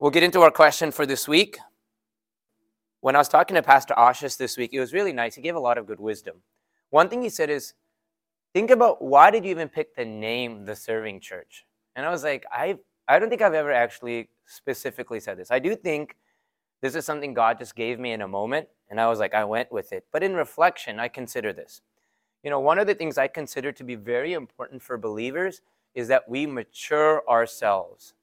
We'll get into our question for this week. When I was talking to Pastor Ashish this week, it was really nice. He gave a lot of good wisdom. One thing he said is, think about why did you even pick the name The Serving Church? And I was like, I don't think I've ever actually specifically said this. I do think this is something God just gave me in a moment, and I was like, I went with it. But in reflection, I consider this. You know, one of the things I consider to be very important for believers is that we mature ourselves.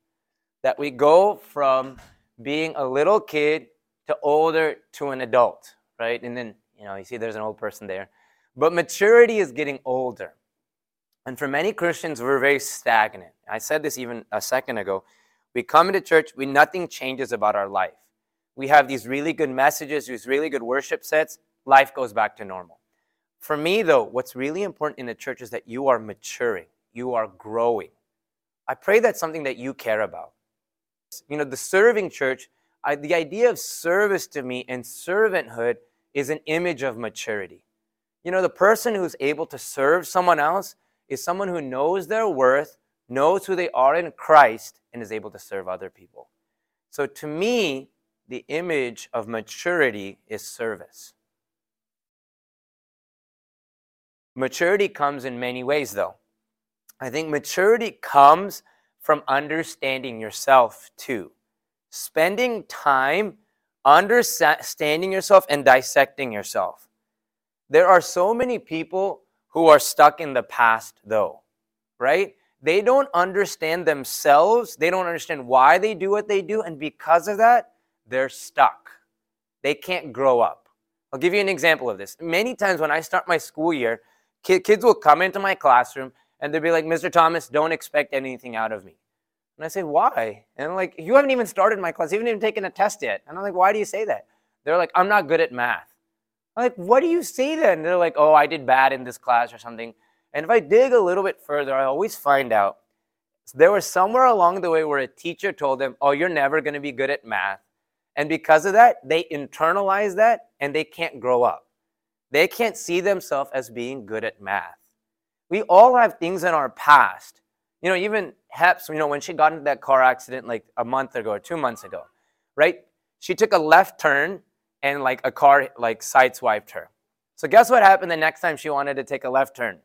That we go from being a little kid to older to an adult, right? And then, you know, you see there's an old person there. But maturity is getting older. And for many Christians, we're very stagnant. I said this even a second ago. We come into church, nothing changes about our life. We have these really good messages, these really good worship sets. Life goes back to normal. For me, though, what's really important in the church is that you are maturing. You are growing. I pray that's something that you care about. You know, the serving church, the idea of service to me and servanthood is an image of maturity. You know, the person who's able to serve someone else is someone who knows their worth, knows who they are in Christ, and is able to serve other people. So to me, the image of maturity is service. Maturity comes in many ways, though. I think maturity comes from understanding yourself, too. Spending time understanding yourself and dissecting yourself. There are so many people who are stuck in the past, though, right? They don't understand themselves. They don't understand why they do what they do. And because of that, they're stuck. They can't grow up. I'll give you an example of this. Many times when I start my school year, kids will come into my classroom and they'll be like, Mr. Thomas, don't expect anything out of me. And I say, why? And I'm like, you haven't even started my class. You haven't even taken a test yet. And I'm like, why do you say that? They're like, I'm not good at math. I'm like, what do you say then? They're like, oh, I did bad in this class or something. And if I dig a little bit further, I always find out there was somewhere along the way where a teacher told them, oh, you're never going to be good at math. And because of that, they internalize that and they can't grow up. They can't see themselves as being good at math. We all have things in our past. You know, even Heps, you know, when she got into that car accident like a month ago or 2 months ago, right? She took a left turn and like a car like sideswiped her. So guess what happened the next time she wanted to take a left turn?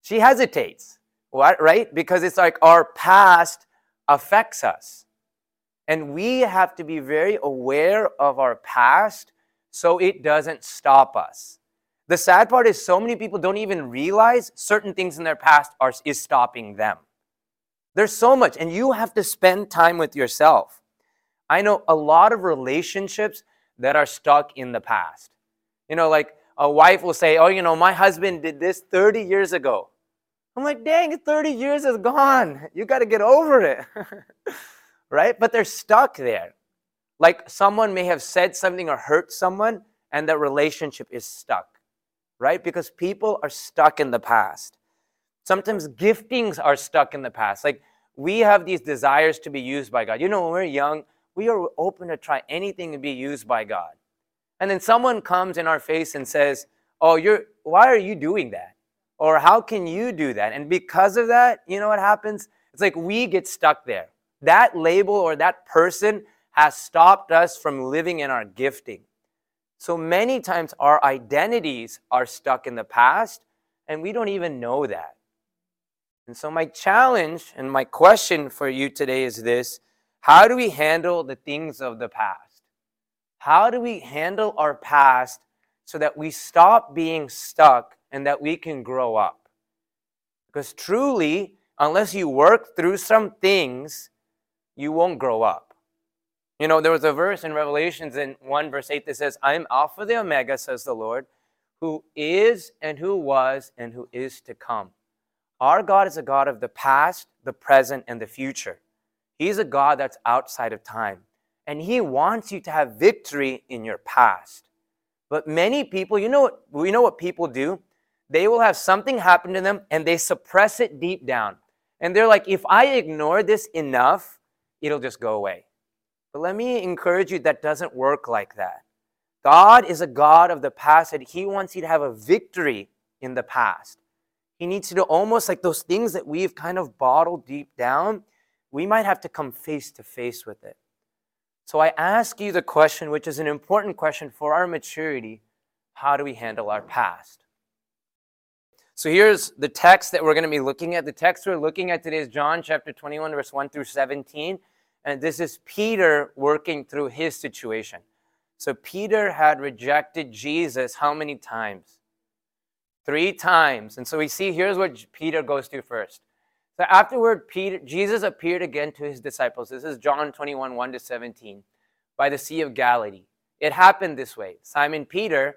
She hesitates, right? Because it's like our past affects us. And we have to be very aware of our past so it doesn't stop us. The sad part is so many people don't even realize certain things in their past is stopping them. There's so much, and you have to spend time with yourself. I know a lot of relationships that are stuck in the past. You know, like a wife will say, oh, you know, my husband did this 30 years ago. I'm like, dang, 30 years is gone. You got to get over it, right? But they're stuck there. Like someone may have said something or hurt someone, and that relationship is stuck, right? Because people are stuck in the past. Sometimes giftings are stuck in the past. Like we have these desires to be used by God. You know, when we're young, we are open to try anything and be used by God. And then someone comes in our face and says, oh, why are you doing that? Or how can you do that? And because of that, you know what happens? It's like we get stuck there. That label or that person has stopped us from living in our gifting. So many times our identities are stuck in the past and we don't even know that. And so my challenge and my question for you today is this. How do we handle the things of the past? How do we handle our past so that we stop being stuck and that we can grow up? Because truly, unless you work through some things, you won't grow up. You know, there was a verse in Revelations in 1 verse 8 that says, I am Alpha the Omega, says the Lord, who is and who was and who is to come. Our God is a God of the past, the present, and the future. He's a God that's outside of time. And he wants you to have victory in your past. But many people, you know what people do? They will have something happen to them and they suppress it deep down. And they're like, if I ignore this enough, it'll just go away. But let me encourage you, that doesn't work like that. God is a God of the past and he wants you to have a victory in the past. He needs you to almost like those things that we've kind of bottled deep down. we might have to come face to face with it. So I ask you the question, which is an important question for our maturity: how do we handle our past? So here's the text that we're going to be looking at. The text we're looking at today is John chapter 21, verse 1 through 17. And this is Peter working through his situation. So Peter had rejected Jesus how many times? 3 times. And so we see here's what Peter goes through first. So afterward, Jesus appeared again to his disciples. This is John 21, 1 to 17, by the Sea of Galilee. It happened this way. Simon Peter,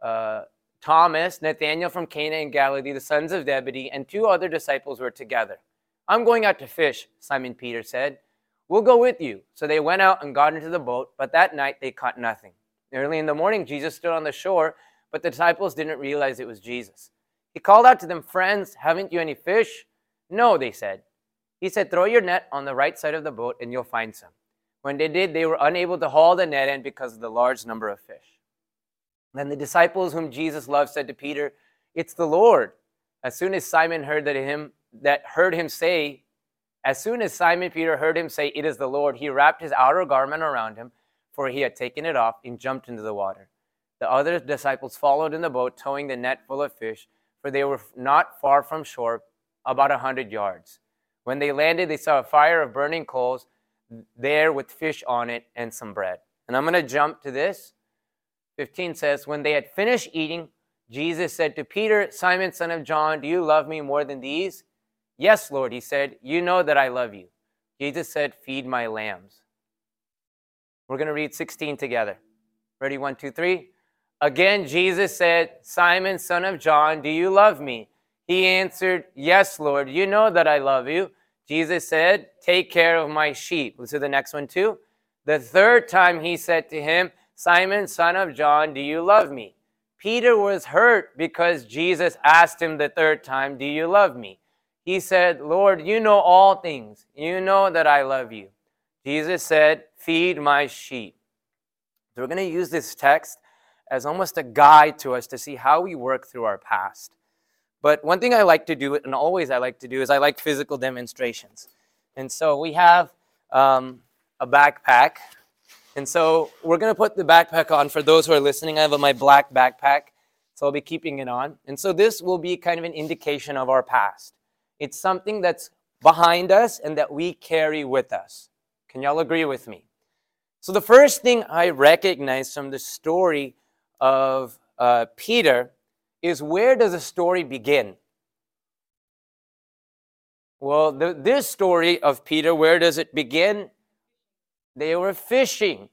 Thomas, Nathanael from Cana in Galilee, the sons of Zebedee, and 2 other disciples were together. "I'm going out to fish," Simon Peter said. "We'll go with you." So they went out and got into the boat, but that night they caught nothing. Early in the morning, Jesus stood on the shore, but the disciples didn't realize it was Jesus. He called out to them, "Friends, haven't you any fish?" "No," they said. He said, "Throw your net on the right side of the boat and you'll find some." When they did, they were unable to haul the net in because of the large number of fish. Then the disciples whom Jesus loved said to Peter, "It's the Lord." As soon as Simon Peter heard him say, "It is the Lord," he wrapped his outer garment around him, for he had taken it off, and jumped into the water. The other disciples followed in the boat, towing the net full of fish, for they were not far from shore, about 100 yards. When they landed, they saw a fire of burning coals there with fish on it and some bread. And I'm going to jump to this. 15 says, "When they had finished eating, Jesus said to Peter, 'Simon, son of John, do you love me more than these?' 'Yes, Lord,' he said. 'You know that I love you.' Jesus said, 'Feed my lambs.'" We're going to read 16 together. Ready? 1, 2, 3. "Again, Jesus said, 'Simon, son of John, do you love me?' He answered, 'Yes, Lord, you know that I love you.' Jesus said, 'Take care of my sheep.'" Let's do the next one too. "The third time he said to him, 'Simon, son of John, do you love me?' Peter was hurt because Jesus asked him the third time, 'Do you love me?' He said, 'Lord, you know all things. You know that I love you.' Jesus said, 'Feed my sheep.'" So we're going to use this text as almost a guide to us to see how we work through our past. But one thing I like to do, and always I like to do, is I like physical demonstrations. And so we have a backpack. And so we're going to put the backpack on. For those who are listening, I have my black backpack, so I'll be keeping it on. And so this will be kind of an indication of our past. It's something that's behind us and that we carry with us. Can y'all agree with me? So the first thing I recognize from the story of Peter is, where does the story begin? Well, this story of Peter, where does it begin? They were fishing.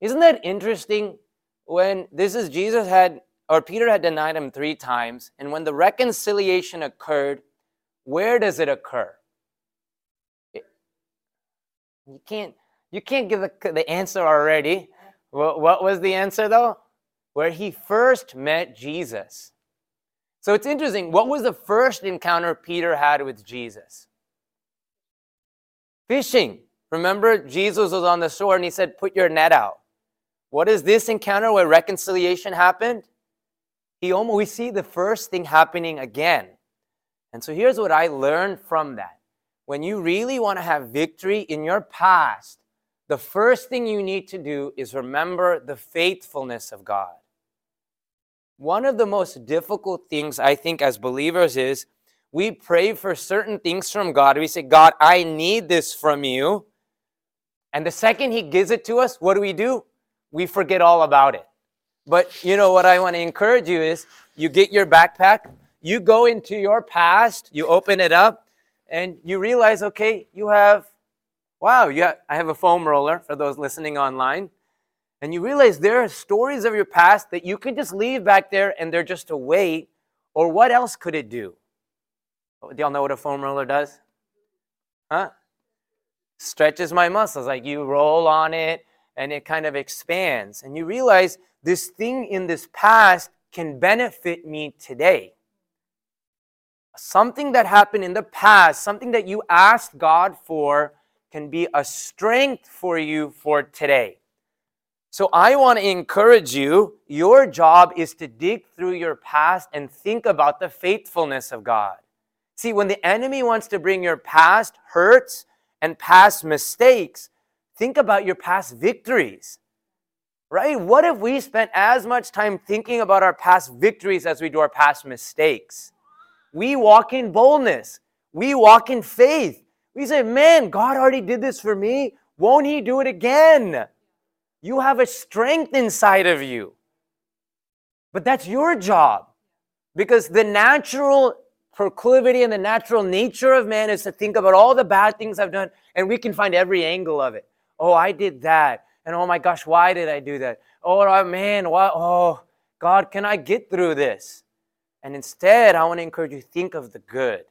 Isn't that interesting? When this is Jesus had, or Peter had denied him 3 times, and when the reconciliation occurred, where does it occur? You can't give the answer already. What was the answer though? Where he first met Jesus. So it's interesting. What was the first encounter Peter had with Jesus? Fishing. Remember, Jesus was on the shore and he said, "Put your net out." What is this encounter where reconciliation happened? We see the first thing happening again. And so here's what I learned from that. When you really want to have victory in your past, the first thing you need to do is remember the faithfulness of God. One of the most difficult things, I think, as believers is we pray for certain things from God. We say, "God, I need this from you." And the second he gives it to us, what do? We forget all about it. But you know what I want to encourage you is, you get your backpack, you go into your past, you open it up, and you realize, okay, I have a foam roller for those listening online. And you realize there are stories of your past that you could just leave back there and they're just a weight. Or what else could it do? Do y'all know what a foam roller does? Stretches my muscles. Like, you roll on it and it kind of expands. And you realize this thing in this past can benefit me today. Something that happened in the past, something that you asked God for, can be a strength for you for today. So I want to encourage you, your job is to dig through your past and think about the faithfulness of God. See, when the enemy wants to bring your past hurts and past mistakes, think about your past victories, right? What if we spent as much time thinking about our past victories as we do our past mistakes? We walk in boldness. We walk in faith. We say, man, God already did this for me. Won't He do it again? You have a strength inside of you. But that's your job. Because the natural proclivity and the natural nature of man is to think about all the bad things I've done, and we can find every angle of it. Oh, I did that. And oh my gosh, why did I do that? Oh man, why? Oh God, can I get through this? And instead, I want to encourage you, think of the good.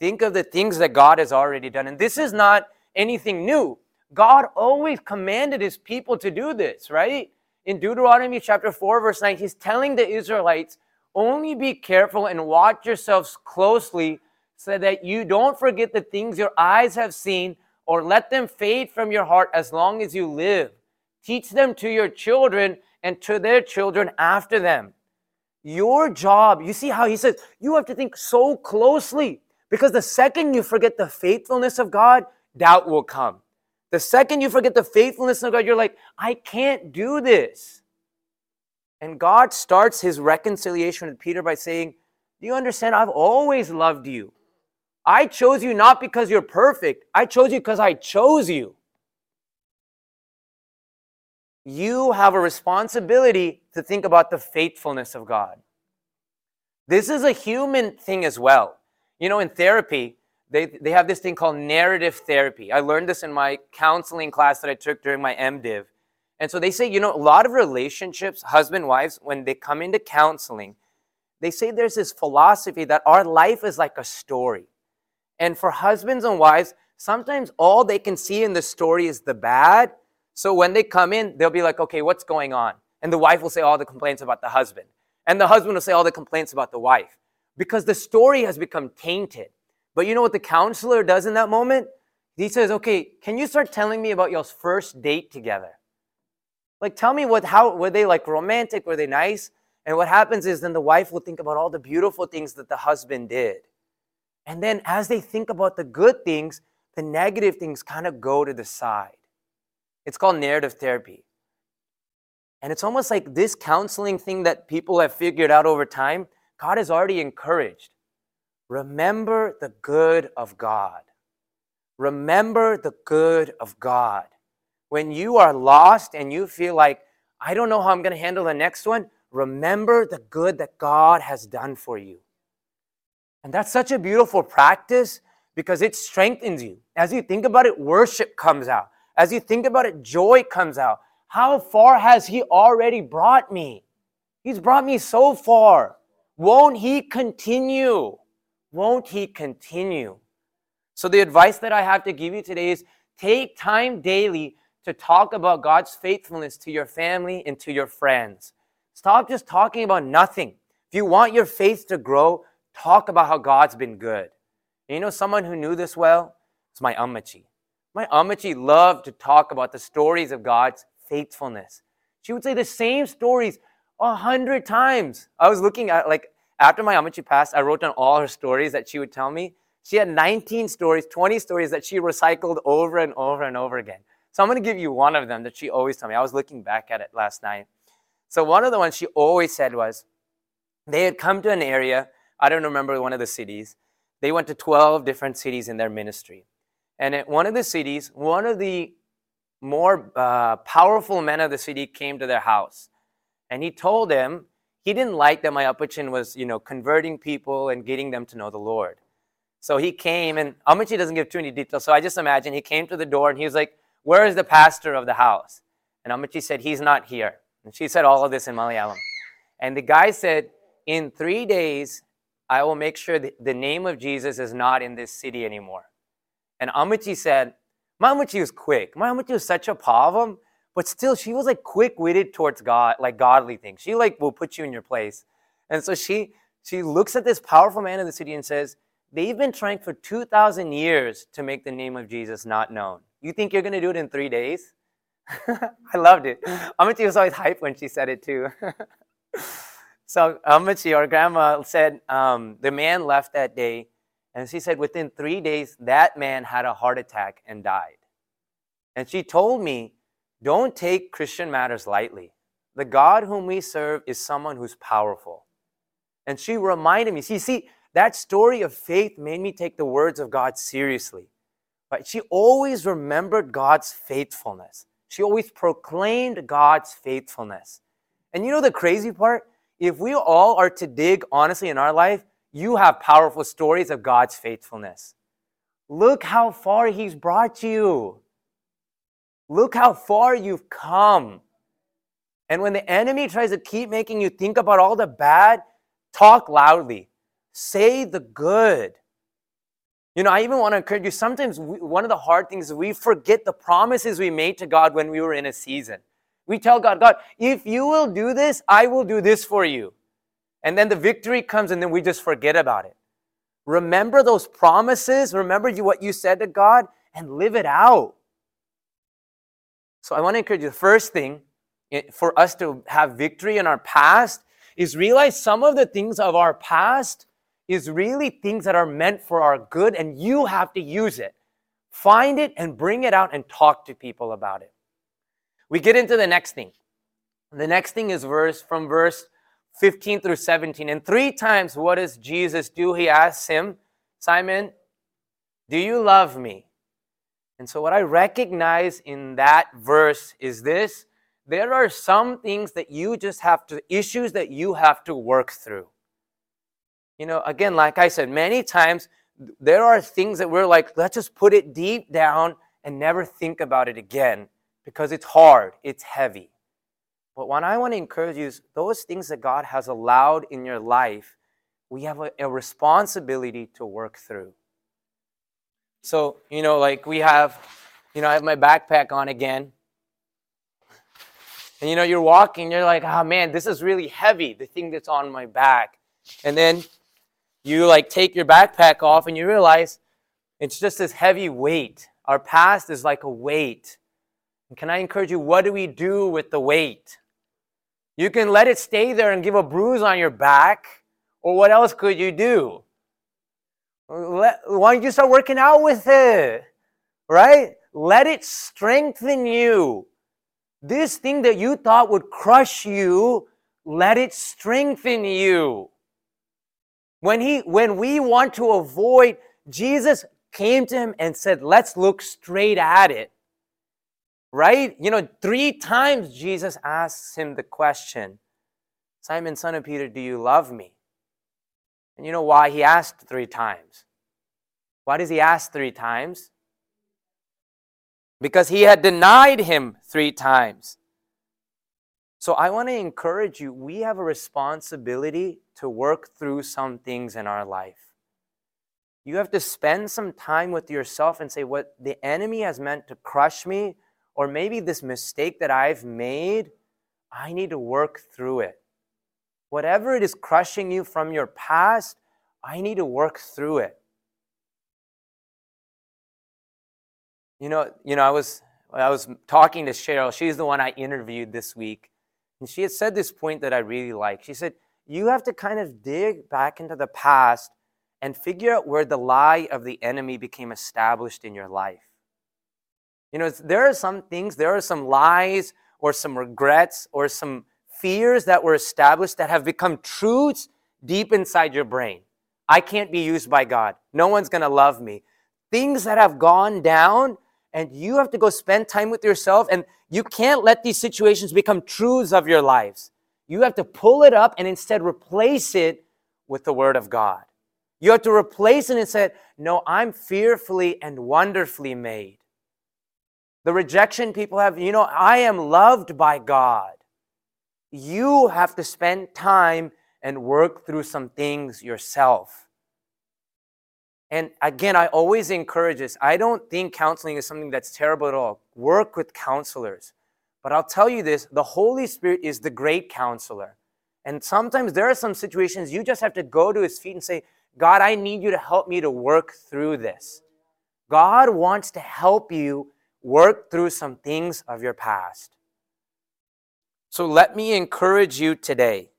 Think of the things that God has already done. And this is not anything new. God always commanded His people to do this, right? In Deuteronomy chapter 4, verse 9, He's telling the Israelites, only be careful and watch yourselves closely so that you don't forget the things your eyes have seen or let them fade from your heart as long as you live. Teach them to your children and to their children after them. Your job, you see how He says, you have to think so closely, because the second you forget the faithfulness of God, doubt will come. The second you forget the faithfulness of God, you're like, I can't do this. And God starts His reconciliation with Peter by saying, do you understand? I've always loved you. I chose you not because you're perfect. I chose you because I chose you. You have a responsibility to think about the faithfulness of God. This is a human thing as well. You know, in therapy, they have this thing called narrative therapy. I learned this in my counseling class that I took during my MDiv. And so they say, you know, a lot of relationships, husband, wives, when they come into counseling, they say there's this philosophy that our life is like a story. And for husbands and wives, sometimes all they can see in the story is the bad. So when they come in, they'll be like, okay, what's going on? And the wife will say all the complaints about the husband. And the husband will say all the complaints about the wife. Because the story has become tainted. But you know what the counselor does in that moment? He says, okay, can you start telling me about your first date together? Like, tell me how were they, like, romantic? Were they nice? And what happens is then the wife will think about all the beautiful things that the husband did. And then as they think about the good things, the negative things kind of go to the side. It's called narrative therapy. And it's almost like this counseling thing that people have figured out over time, God has already encouraged. Remember the good of God. Remember the good of God. When you are lost and you feel like, I don't know how I'm going to handle the next one, remember the good that God has done for you. And that's such a beautiful practice because it strengthens you. As you think about it, worship comes out. As you think about it, joy comes out. How far has He already brought me? He's brought me so far. Won't He continue? Won't He continue? So the advice that I have to give you today is take time daily to talk about God's faithfulness to your family and to your friends. Stop just talking about nothing. If you want your faith to grow, talk about how God's been good. And you know someone who knew this well? It's my Ammachi. My Ammachi loved to talk about the stories of God's faithfulness. She would say the same stories 100 times. I was looking at, like, after my Ammachi passed, I wrote down all her stories that she would tell me. She had 19 stories, 20 stories that she recycled over and over and over again. So I'm going to give you one of them that she always told me. I was looking back at it last night. So one of the ones she always said was, they had come to an area, I don't remember one of the cities. They went to 12 different cities in their ministry. And at one of the cities, one of the more powerful men of the city came to their house. And he told them, he didn't like that my Ammachi was, you know, converting people and getting them to know the Lord. So he came, and Ammachi doesn't give too many details, so I just imagine he came to the door and he was like, where is the pastor of the house? And Ammachi said, he's not here. And she said all of this in Malayalam. And the guy said, in 3 days, I will make sure that the name of Jesus is not in this city anymore. And Ammachi said, my Ammachi was quick. My Ammachi was such a pavam, but still she was like quick-witted towards God, like godly things. She like will put you in your place. And so she looks at this powerful man in the city and says, they've been trying for 2,000 years to make the name of Jesus not known. You think you're going to do it in 3 days? I loved it. Ammachi was always hyped when she said it too. So Ammachi, our grandma, said the man left that day, And she said within 3 days, that man had a heart attack and died. And she told me, don't take Christian matters lightly. The God whom we serve is someone who's powerful. And she reminded me, see, that story of faith made me take the words of God seriously. But she always remembered God's faithfulness. She always proclaimed God's faithfulness. And you know the crazy part? If we all are to dig honestly in our life, you have powerful stories of God's faithfulness. Look how far He's brought you. Look how far you've come. And when the enemy tries to keep making you think about all the bad, talk loudly. Say the good. You know, I even want to encourage you, sometimes one of the hard things is we forget the promises we made to God when we were in a season. We tell God, if you will do this, I will do this for you. And then the victory comes and then we just forget about it. Remember those promises. Remember what you said to God and live it out. So I want to encourage you. The first thing for us to have victory in our past is realize some of the things of our past is really things that are meant for our good and you have to use it. Find it and bring it out and talk to people about it. We get into the next thing. The next thing is verse 15 through 17. And 3 times, what does Jesus do? He asks him, Simon, do you love me? And so what I recognize in that verse is this. There are some things that you just have to, issues that you have to work through. You know, again, like I said, many times there are things that we're like, let's just put it deep down and never think about it again because it's hard, it's heavy. But what I want to encourage you is those things that God has allowed in your life, we have a responsibility to work through. So, you know, like we have, you know, I have my backpack on again. And, you know, you're walking, you're like, oh, man, this is really heavy, the thing that's on my back. And then you like take your backpack off and you realize it's just this heavy weight. Our past is like a weight. And can I encourage you, what do we do with the weight? You can let it stay there and give a bruise on your back, or what else could you do? Why don't you start working out with it, right? Let it strengthen you. This thing that you thought would crush you, let it strengthen you. When we want to avoid, Jesus came to him and said, let's look straight at it. Right? You know, 3 times Jesus asks him the question, Simon, son of Peter, do you love me? And you know why he asked 3 times? Why does he ask 3 times? Because he had denied him 3 times. So I want to encourage you, we have a responsibility to work through some things in our life. You have to spend some time with yourself and say, what the enemy has meant to crush me, or maybe this mistake that I've made, I need to work through it. Whatever it is crushing you from your past, I need to work through it. You know, I was talking to Cheryl. She's the one I interviewed this week. And she had said this point that I really like. She said, you have to kind of dig back into the past and figure out where the lie of the enemy became established in your life. You know, there are some lies or some regrets or some fears that were established that have become truths deep inside your brain. I can't be used by God. No one's going to love me. Things that have gone down, and you have to go spend time with yourself, and you can't let these situations become truths of your lives. You have to pull it up and instead replace it with the Word of God. You have to replace it and say, no, I'm fearfully and wonderfully made. The rejection people have, you know, I am loved by God. You have to spend time and work through some things yourself. And again, I always encourage this. I don't think counseling is something that's terrible at all. Work with counselors. But I'll tell you this, the Holy Spirit is the great counselor. And sometimes there are some situations you just have to go to His feet and say, God, I need you to help me to work through this. God wants to help you work through some things of your past. So let me encourage you today.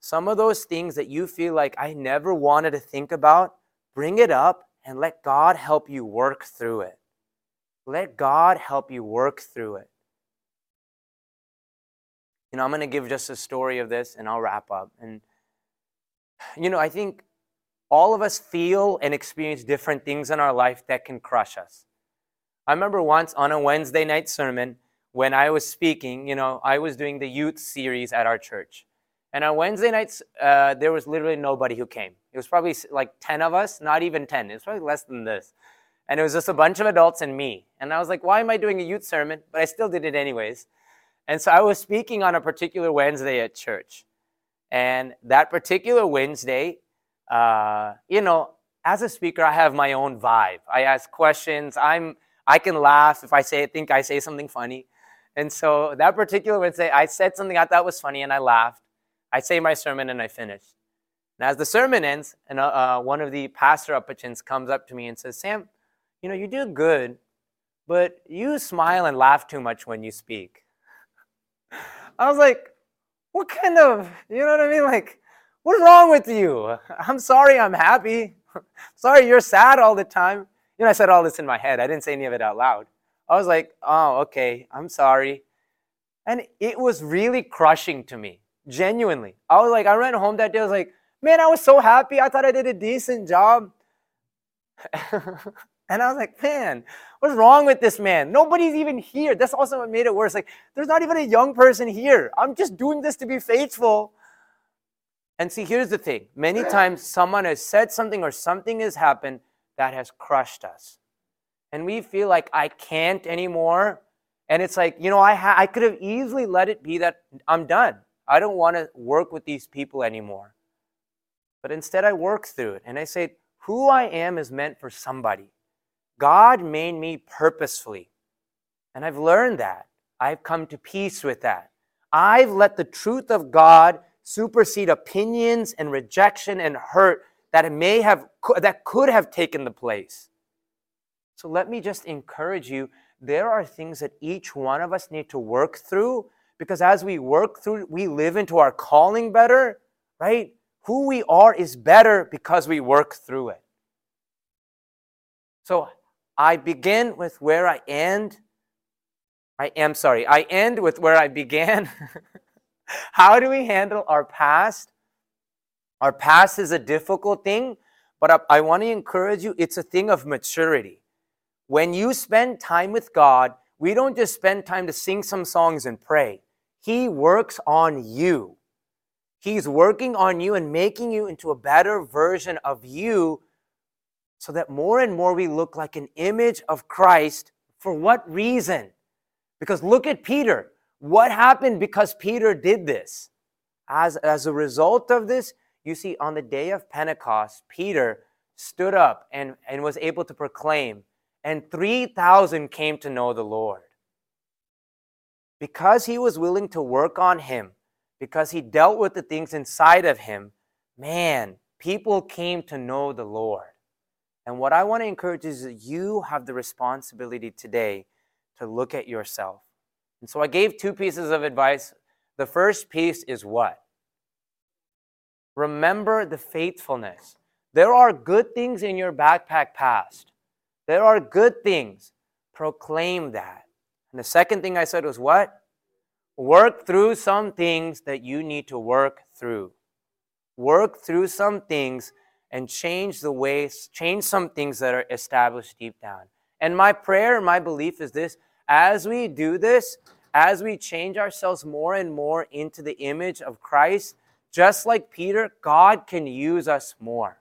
Some of those things that you feel like I never wanted to think about, bring it up and let God help you work through it. Let God help you work through it. You know, I'm going to give just a story of this and I'll wrap up. And, you know, I think all of us feel and experience different things in our life that can crush us. I remember once on a Wednesday night sermon when I was speaking, you know, I was doing the youth series at our church. And on Wednesday nights, there was literally nobody who came. It was probably like 10 of us, not even 10. It was probably less than this. And it was just a bunch of adults and me. And I was like, why am I doing a youth sermon? But I still did it anyways. And so I was speaking on a particular Wednesday at church. And that particular Wednesday, you know, as a speaker, I have my own vibe. I ask questions. I can laugh if I think I say something funny. And so that particular Wednesday, I said something I thought was funny and I laughed. I say my sermon and I finish. And as the sermon ends, and one of the pastor applicants comes up to me and says, Sam, you know, you do good, but you smile and laugh too much when you speak. I was like, what kind of, you know what I mean? Like, what's wrong with you? I'm sorry I'm happy. Sorry you're sad all the time. You know, I said all this in my head. I didn't say any of it out loud. I was like, oh, okay, I'm sorry. And it was really crushing to me. Genuinely. I was like, I ran home that day. I was like, man, I was so happy. I thought I did a decent job. And I was like, man, what's wrong with this man? Nobody's even here. That's also what made it worse. Like, there's not even a young person here. I'm just doing this to be faithful. And see, here's the thing. Many times someone has said something or something has happened that has crushed us. And we feel like, I can't anymore. And it's like, you know, I could have easily let it be that I'm done. I don't want to work with these people anymore. But instead I work through it. And I say, who I am is meant for somebody. God made me purposefully. And I've learned that. I've come to peace with that. I've let the truth of God supersede opinions and rejection and hurt that could have taken the place. So let me just encourage you. There are things that each one of us need to work through. Because as we work through, we live into our calling better, right? Who we are is better because we work through it. So I begin with where I end. I end with where I began. How do we handle our past? Our past is a difficult thing, but I want to encourage you, it's a thing of maturity. When you spend time with God, we don't just spend time to sing some songs and pray. He works on you. He's working on you and making you into a better version of you so that more and more we look like an image of Christ. For what reason? Because look at Peter. What happened because Peter did this? As a result of this, you see, on the day of Pentecost, Peter stood up and was able to proclaim. And 3,000 came to know the Lord. Because he was willing to work on him, because he dealt with the things inside of him, man, people came to know the Lord. And what I want to encourage is that you have the responsibility today to look at yourself. And so I gave two pieces of advice. The first piece is what? Remember the faithfulness. There are good things in your backpack past. There are good things. Proclaim that. And the second thing I said was what? Work through some things that you need to work through. Work through some things and change some things that are established deep down. And my prayer, my belief is this, as we do this, as we change ourselves more and more into the image of Christ, just like Peter, God can use us more.